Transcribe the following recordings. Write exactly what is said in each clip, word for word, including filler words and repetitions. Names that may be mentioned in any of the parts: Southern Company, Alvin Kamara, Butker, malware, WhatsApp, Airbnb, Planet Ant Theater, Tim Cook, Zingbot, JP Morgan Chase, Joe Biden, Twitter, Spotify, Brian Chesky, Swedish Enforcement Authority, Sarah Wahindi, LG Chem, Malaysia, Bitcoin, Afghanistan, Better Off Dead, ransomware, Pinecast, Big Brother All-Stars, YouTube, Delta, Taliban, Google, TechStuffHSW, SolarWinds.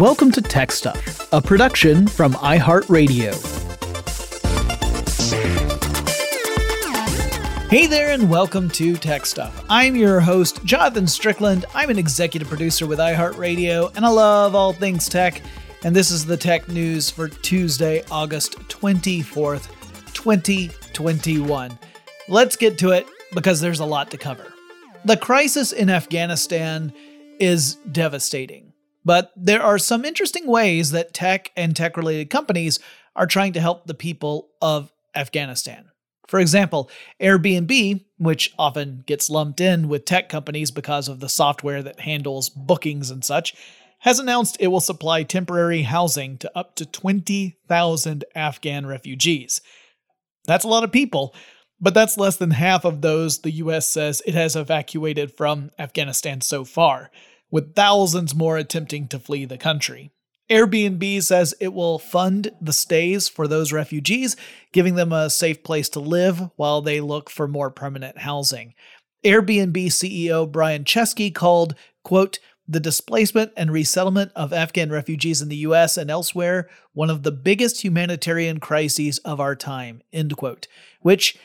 Welcome to Tech Stuff, a production from iHeartRadio. Hey there and welcome to Tech Stuff. I'm your host, Jonathan Strickland. I'm an executive producer with iHeartRadio, and I love all things tech. And this is the tech news for Tuesday, August twenty-fourth, twenty twenty-one. Let's get to it because there's a lot to cover. The crisis in Afghanistan is devastating, but there are some interesting ways that tech and tech-related companies are trying to help the people of Afghanistan. For example, Airbnb, which often gets lumped in with tech companies because of the software that handles bookings and such, has announced it will supply temporary housing to up to twenty thousand Afghan refugees. That's a lot of people, but that's less than half of those the U S says it has evacuated from Afghanistan so far, with thousands more attempting to flee the country. Airbnb says it will fund the stays for those refugees, giving them a safe place to live while they look for more permanent housing. Airbnb C E O Brian Chesky called, quote, the displacement and resettlement of Afghan refugees in the U S and elsewhere one of the biggest humanitarian crises of our time, end quote, which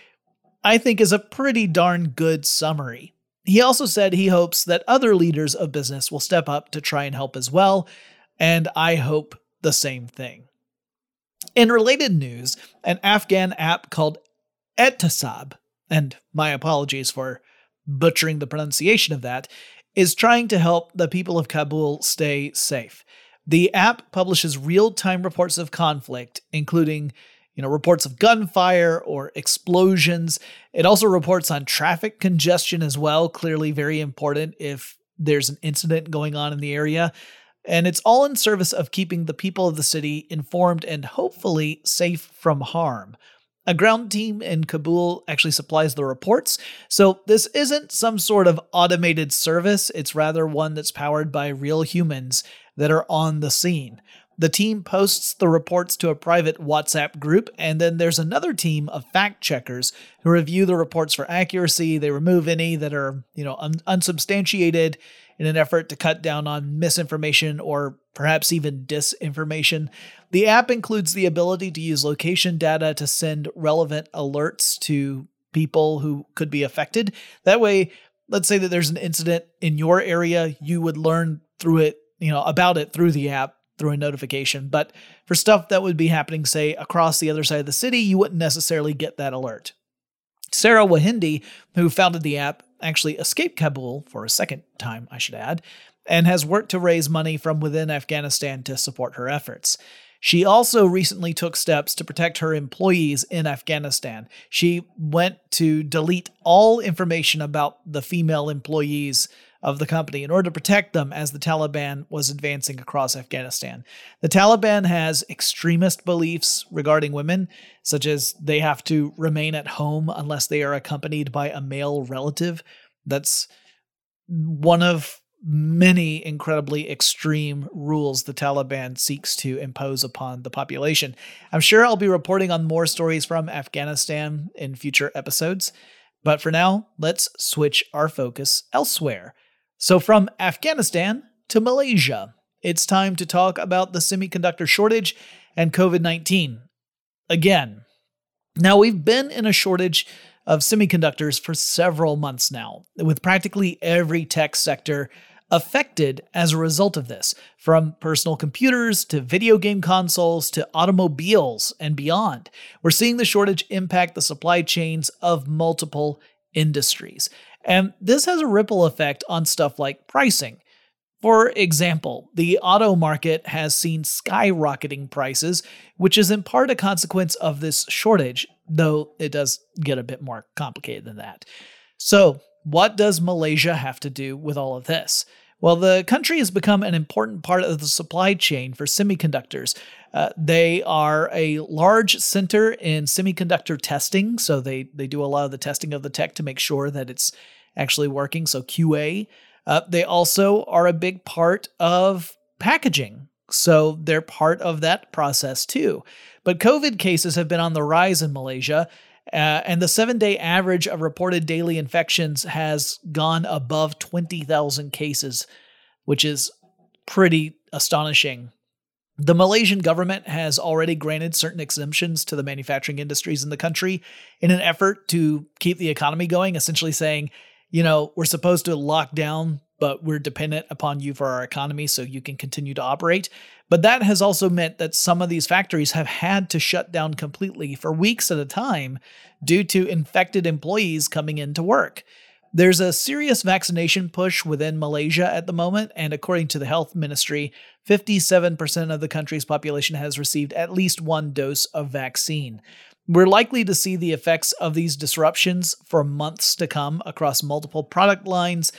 I think is a pretty darn good summary. He also said he hopes that other leaders of business will step up to try and help as well, and I hope the same thing. In related news, an Afghan app called Etasab, and my apologies for butchering the pronunciation of that, is trying to help the people of Kabul stay safe. The app publishes real-time reports of conflict, including, you know, reports of gunfire or explosions. It also reports on traffic congestion as well, clearly very important if there's an incident going on in the area. And it's all in service of keeping the people of the city informed and hopefully safe from harm. A ground team in Kabul actually supplies the reports, so this isn't some sort of automated service. It's rather one that's powered by real humans that are on the scene. The team posts the reports to a private WhatsApp group, and then there's another team of fact checkers who review the reports for accuracy. They remove any that are, you know, un- unsubstantiated in an effort to cut down on misinformation or perhaps even disinformation. The app includes the ability to use location data to send relevant alerts to people who could be affected. That way, let's say that there's an incident in your area, you would learn through it, you know, about it through the app, through a notification. But for stuff that would be happening, say, across the other side of the city, you wouldn't necessarily get that alert. Sarah Wahindi, who founded the app, actually escaped Kabul for a second time, I should add, and has worked to raise money from within Afghanistan to support her efforts. She also recently took steps to protect her employees in Afghanistan. She went to delete all information about the female employees of the company in order to protect them as the Taliban was advancing across Afghanistan. The Taliban has extremist beliefs regarding women, such as they have to remain at home unless they are accompanied by a male relative. That's one of many incredibly extreme rules the Taliban seeks to impose upon the population. I'm sure I'll be reporting on more stories from Afghanistan in future episodes, but for now, let's switch our focus elsewhere. So from Afghanistan to Malaysia, it's time to talk about the semiconductor shortage and COVID nineteen again. Now, we've been in a shortage of semiconductors for several months now, with practically every tech sector affected as a result of this, from personal computers to video game consoles to automobiles and beyond. We're seeing the shortage impact the supply chains of multiple industries. And this has a ripple effect on stuff like pricing. For example, the auto market has seen skyrocketing prices, which is in part a consequence of this shortage, though it does get a bit more complicated than that. So, what does Malaysia have to do with all of this? Well, the country has become an important part of the supply chain for semiconductors. Uh, they are a large center in semiconductor testing, so they, they do a lot of the testing of the tech to make sure that it's actually working, so Q A. Uh, they also are a big part of packaging, so they're part of that process too. But COVID cases have been on the rise in Malaysia, Uh, and the seven-day average of reported daily infections has gone above twenty thousand cases, which is pretty astonishing. The Malaysian government has already granted certain exemptions to the manufacturing industries in the country in an effort to keep the economy going, essentially saying, you know, we're supposed to lock down, but we're dependent upon you for our economy so you can continue to operate. But that has also meant that some of these factories have had to shut down completely for weeks at a time due to infected employees coming into work. There's a serious vaccination push within Malaysia at the moment, and according to the health ministry, fifty-seven percent of the country's population has received at least one dose of vaccine. We're likely to see the effects of these disruptions for months to come across multiple product lines,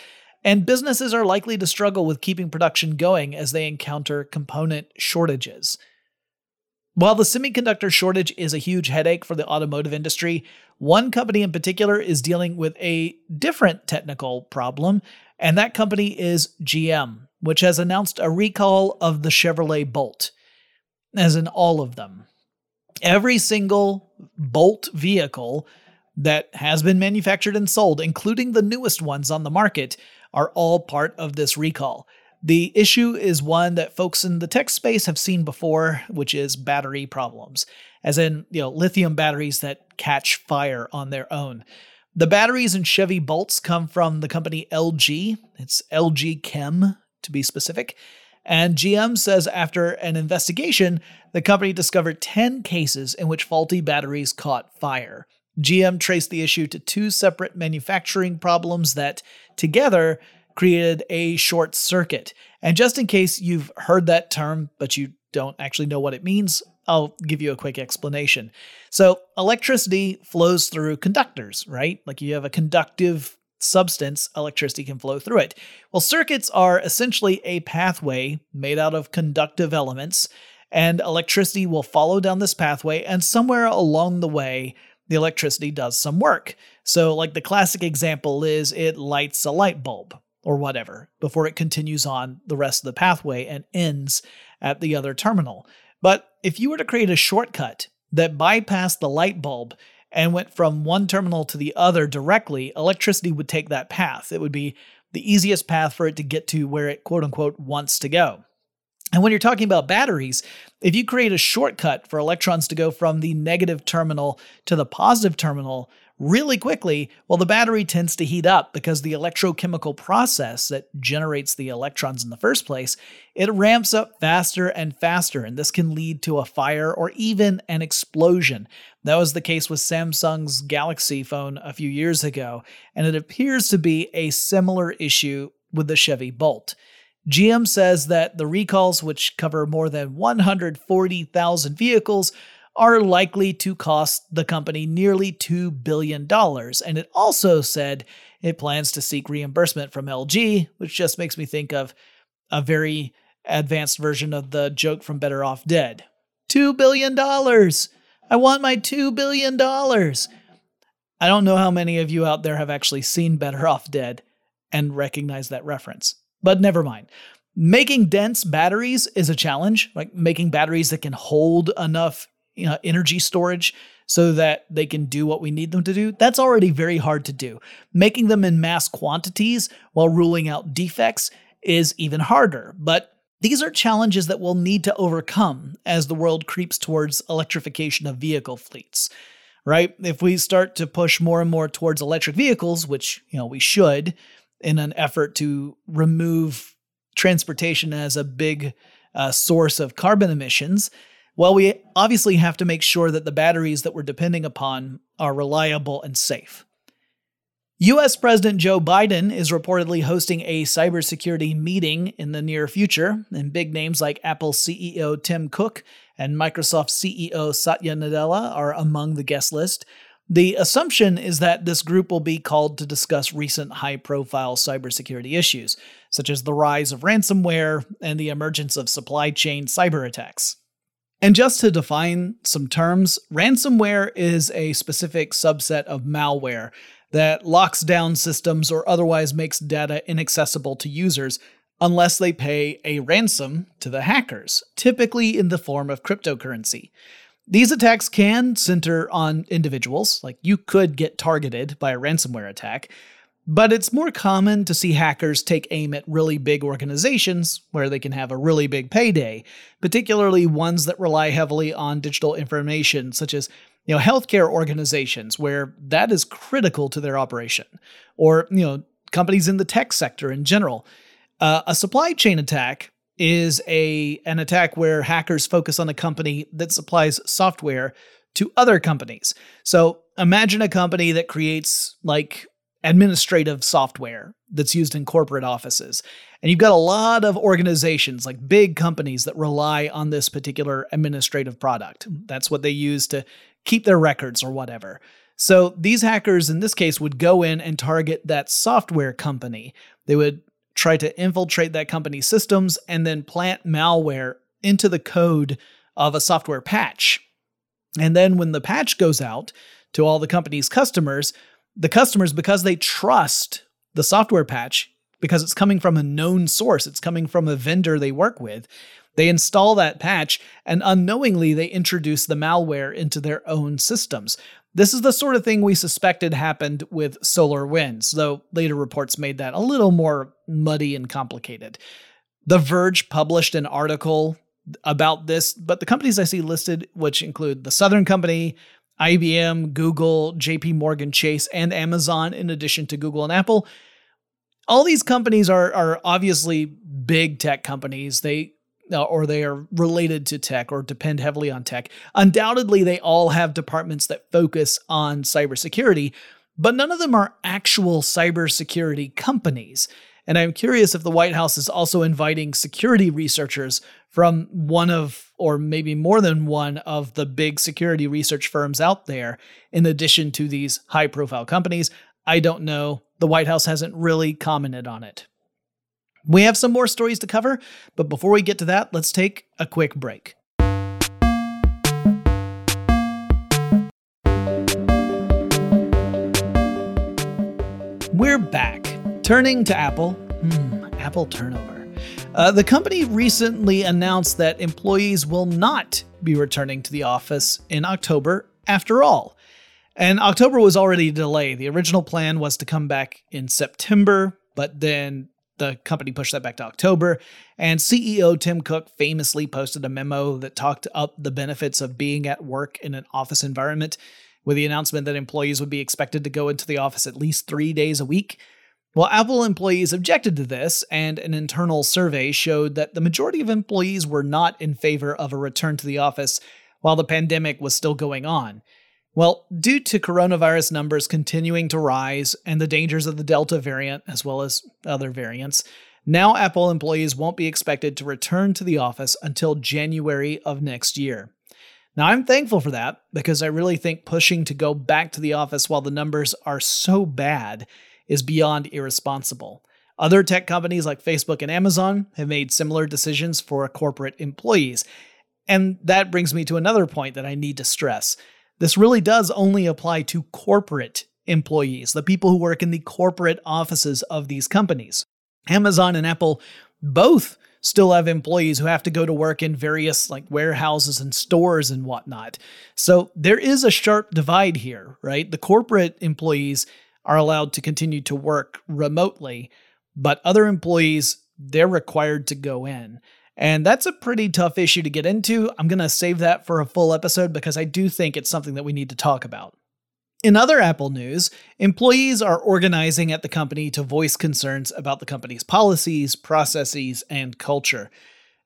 and businesses are likely to struggle with keeping production going as they encounter component shortages. While the semiconductor shortage is a huge headache for the automotive industry, one company in particular is dealing with a different technical problem, and that company is G M, which has announced a recall of the Chevrolet Bolt, as in all of them. Every single Bolt vehicle that has been manufactured and sold, including the newest ones on the market, are all part of this recall. The issue is one that folks in the tech space have seen before, which is battery problems, as in, you know, lithium batteries that catch fire on their own. The batteries in Chevy Bolts come from the company L G. It's L G Chem, to be specific. And G M says after an investigation, the company discovered ten cases in which faulty batteries caught fire. G M traced the issue to two separate manufacturing problems that, together, created a short circuit. And just in case you've heard that term, but you don't actually know what it means, I'll give you a quick explanation. So electricity flows through conductors, right? Like you have a conductive substance, electricity can flow through it. Well, circuits are essentially a pathway made out of conductive elements, and electricity will follow down this pathway, and somewhere along the way, the electricity does some work. So like the classic example is it lights a light bulb or whatever before it continues on the rest of the pathway and ends at the other terminal. But if you were to create a shortcut that bypassed the light bulb and went from one terminal to the other directly, electricity would take that path. It would be the easiest path for it to get to where it quote unquote wants to go. And when you're talking about batteries, if you create a shortcut for electrons to go from the negative terminal to the positive terminal really quickly, well, the battery tends to heat up because the electrochemical process that generates the electrons in the first place, it ramps up faster and faster, and this can lead to a fire or even an explosion. That was the case with Samsung's Galaxy phone a few years ago, and it appears to be a similar issue with the Chevy Bolt. G M says that the recalls, which cover more than one hundred forty thousand vehicles, are likely to cost the company nearly two billion dollars. And it also said it plans to seek reimbursement from L G, which just makes me think of a very advanced version of the joke from Better Off Dead. two billion dollars! I want my two billion dollars! I don't know how many of you out there have actually seen Better Off Dead and recognize that reference. But never mind. Making dense batteries is a challenge, like making batteries that can hold enough, you know, energy storage so that they can do what we need them to do. That's already very hard to do. Making them in mass quantities while ruling out defects is even harder. But these are challenges that we'll need to overcome as the world creeps towards electrification of vehicle fleets, right? If we start to push more and more towards electric vehicles, which, you know, we should, in an effort to remove transportation as a big uh, source of carbon emissions, well, we obviously have to make sure that the batteries that we're depending upon are reliable and safe. U S President Joe Biden is reportedly hosting a cybersecurity meeting in the near future, and big names like Apple C E O Tim Cook and Microsoft C E O Satya Nadella are among the guest list. The assumption is that this group will be called to discuss recent high-profile cybersecurity issues, such as the rise of ransomware and the emergence of supply chain cyber attacks. And just to define some terms, ransomware is a specific subset of malware that locks down systems or otherwise makes data inaccessible to users unless they pay a ransom to the hackers, typically in the form of cryptocurrency. These attacks can center on individuals, like you could get targeted by a ransomware attack, But it's more common to see hackers take aim at really big organizations where they can have a really big payday, particularly ones that rely heavily on digital information, such as you know, healthcare organizations where that is critical to their operation, or you know, companies in the tech sector in general. Uh, a supply chain attack is a an attack where hackers focus on a company that supplies software to other companies. So imagine a company that creates like administrative software that's used in corporate offices. And you've got a lot of organizations, like big companies, that rely on this particular administrative product. That's what they use to keep their records or whatever. So these hackers in this case would go in and target that software company. They would try to infiltrate that company's systems and then plant malware into the code of a software patch. And then when the patch goes out to all the company's customers, the customers, because they trust the software patch, because it's coming from a known source, it's coming from a vendor they work with, they install that patch, and unknowingly they introduce the malware into their own systems. This is the sort of thing we suspected happened with SolarWinds, though later reports made that a little more muddy and complicated. The Verge published an article about this, but the companies I see listed, which include the Southern Company, I B M, Google, J P Morgan Chase, and Amazon, in addition to Google and Apple, all these companies are, are obviously big tech companies. They or they are related to tech or depend heavily on tech. Undoubtedly, they all have departments that focus on cybersecurity, but none of them are actual cybersecurity companies. And I'm curious if the White House is also inviting security researchers from one of, or maybe more than one of the big security research firms out there, in addition to these high-profile companies. I don't know. The White House hasn't really commented on it. We have some more stories to cover, but before we get to that, let's take a quick break. We're back. Turning to Apple. Hmm, Apple turnover. Uh, the company recently announced that employees will not be returning to the office in October after all. And October was already a delay. The original plan was to come back in September, but then the company pushed that back to October, and C E O Tim Cook famously posted a memo that talked up the benefits of being at work in an office environment, with the announcement that employees would be expected to go into the office at least three days a week. Well, Apple employees objected to this, and an internal survey showed that the majority of employees were not in favor of a return to the office while the pandemic was still going on. Well, due to coronavirus numbers continuing to rise and the dangers of the Delta variant, as well as other variants, now Apple employees won't be expected to return to the office until January of next year. Now, I'm thankful for that, because I really think pushing to go back to the office while the numbers are so bad is beyond irresponsible. Other tech companies like Facebook and Amazon have made similar decisions for corporate employees. And that brings me to another point that I need to stress. This really does only apply to corporate employees, the people who work in the corporate offices of these companies. Amazon and Apple both still have employees who have to go to work in various like warehouses and stores and whatnot. So there is a sharp divide here, right? The corporate employees are allowed to continue to work remotely, but other employees, they're required to go in. And that's a pretty tough issue to get into. I'm going to save that for a full episode, because I do think it's something that we need to talk about. In other Apple news, employees are organizing at the company to voice concerns about the company's policies, processes, and culture.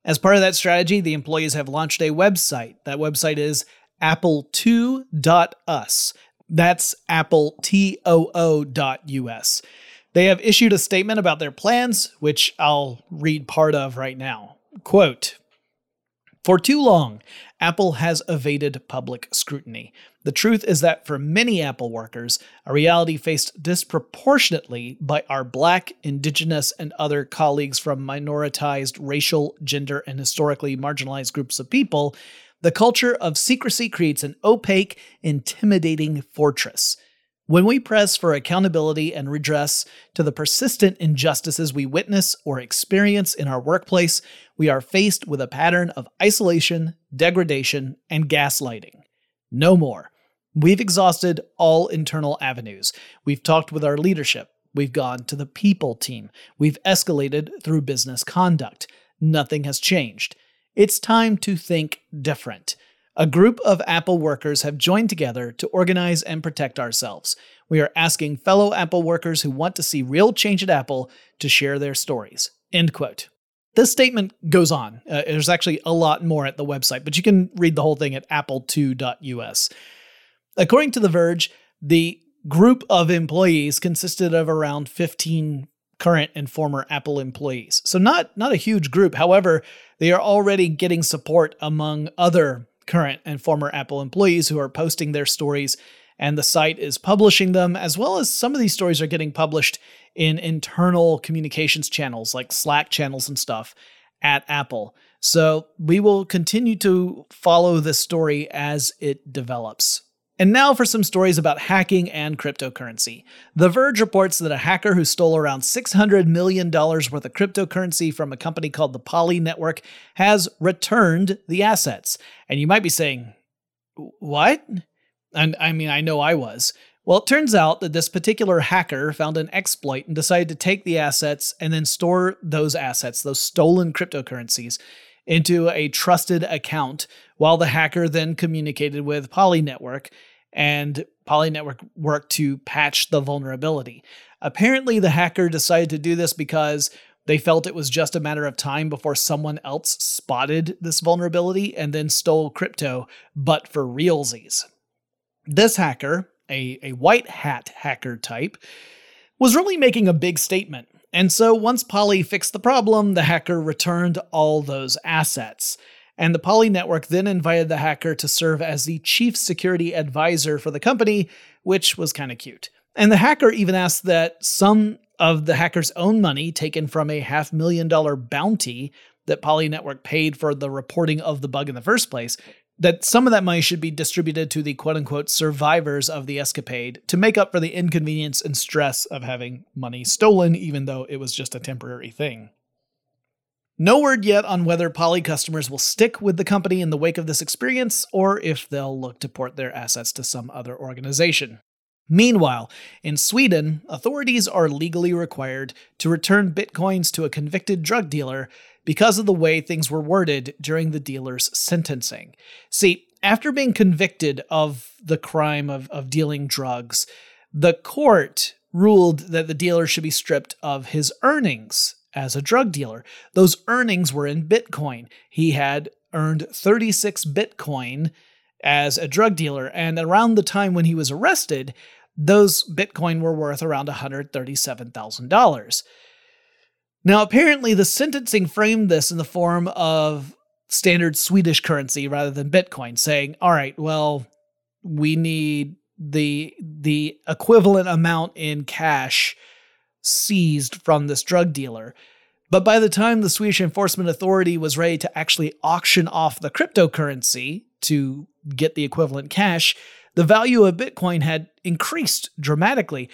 As part of that strategy, the employees have launched a website. That website is apple two dot us. That's Apple T O O dot U S. They have issued a statement about their plans, which I'll read part of right now. Quote, "For too long, Apple has evaded public scrutiny. The truth is that for many Apple workers, a reality faced disproportionately by our Black, Indigenous, and other colleagues from minoritized racial, gender, and historically marginalized groups of people, the culture of secrecy creates an opaque, intimidating fortress. When we press for accountability and redress to the persistent injustices we witness or experience in our workplace, we are faced with a pattern of isolation, degradation, and gaslighting. No more. We've exhausted all internal avenues. We've talked with our leadership. We've gone to the people team. We've escalated through business conduct. Nothing has changed. It's time to think different. A group of Apple workers have joined together to organize and protect ourselves. We are asking fellow Apple workers who want to see real change at Apple to share their stories. End quote. This statement goes on. Uh, there's actually a lot more at the website, but you can read the whole thing at apple two dot U S. According to The Verge, the group of employees consisted of around fifteen current and former Apple employees. So not, not a huge group. However, they are already getting support among other current and former Apple employees who are posting their stories, and the site is publishing them, as well as some of these stories are getting published in internal communications channels like Slack channels and stuff at Apple. So we will continue to follow this story as it develops. And now for some stories about hacking and cryptocurrency. The Verge reports that a hacker who stole around six hundred million dollars worth of cryptocurrency from a company called the Poly Network has returned the assets. And you might be saying, what? And I mean, I know I was. Well, it turns out that this particular hacker found an exploit and decided to take the assets and then store those assets, those stolen cryptocurrencies, into a trusted account, while the hacker then communicated with Poly Network, and Poly Network worked to patch the vulnerability. Apparently, the hacker decided to do this because they felt it was just a matter of time before someone else spotted this vulnerability and then stole crypto, but for realsies. This hacker, a, a white hat hacker type, was really making a big statement. And so once Poly fixed the problem, the hacker returned all those assets. And the Poly Network then invited the hacker to serve as the chief security advisor for the company, which was kind of cute. And the hacker even asked that some of the hacker's own money taken from a half million dollar bounty that Poly Network paid for the reporting of the bug in the first place, that some of that money should be distributed to the quote-unquote survivors of the escapade to make up for the inconvenience and stress of having money stolen, even though it was just a temporary thing. No word yet on whether Poly customers will stick with the company in the wake of this experience, or if they'll look to port their assets to some other organization. Meanwhile, in Sweden, authorities are legally required to return bitcoins to a convicted drug dealer because of the way things were worded during the dealer's sentencing. See, after being convicted of the crime of, of dealing drugs, the court ruled that the dealer should be stripped of his earnings as a drug dealer. Those earnings were in Bitcoin. He had earned thirty-six Bitcoin as a drug dealer, and around the time when he was arrested, those Bitcoin were worth around one hundred thirty-seven thousand dollars. Now, apparently, the sentencing framed this in the form of standard Swedish currency rather than Bitcoin, saying, all right, well, we need the the equivalent amount in cash seized from this drug dealer. But by the time the Swedish Enforcement Authority was ready to actually auction off the cryptocurrency to get the equivalent cash, the value of Bitcoin had increased dramatically.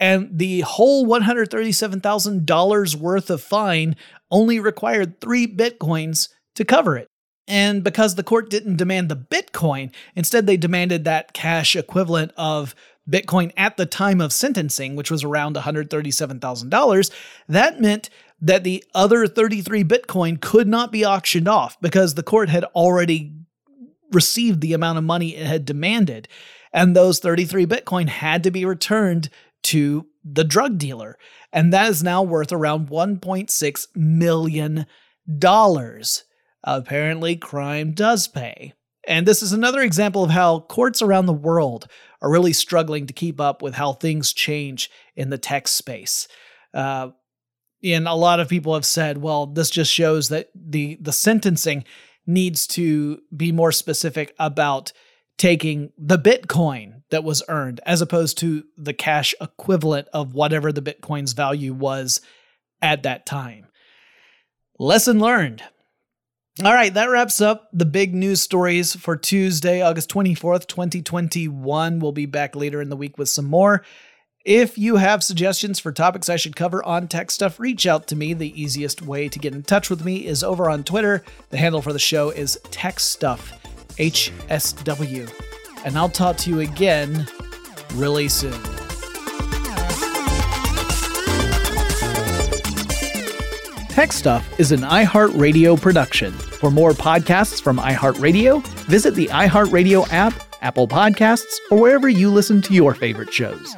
And the whole one hundred thirty-seven thousand dollars worth of fine only required three Bitcoins to cover it. And because the court didn't demand the Bitcoin, instead they demanded that cash equivalent of Bitcoin at the time of sentencing, which was around one hundred thirty-seven thousand dollars, that meant that the other thirty-three Bitcoin could not be auctioned off because the court had already received the amount of money it had demanded. And those thirty-three Bitcoin had to be returned to the drug dealer. And that is now worth around one point six million dollars. Apparently, crime does pay. And this is another example of how courts around the world are really struggling to keep up with how things change in the tech space. Uh, and a lot of people have said, well, this just shows that the, the sentencing needs to be more specific about taking the Bitcoin that was earned as opposed to the cash equivalent of whatever the Bitcoin's value was at that time. Lesson learned. All right, that wraps up the big news stories for Tuesday, August twenty-fourth, twenty twenty-one. We'll be back later in the week with some more. If you have suggestions for topics I should cover on Tech Stuff, reach out to me. The easiest way to get in touch with me is over on Twitter. The handle for the show is TechStuffHSW. And I'll talk to you again really soon. Tech Stuff is an iHeartRadio production. For more podcasts from iHeartRadio, visit the iHeartRadio app, Apple Podcasts, or wherever you listen to your favorite shows.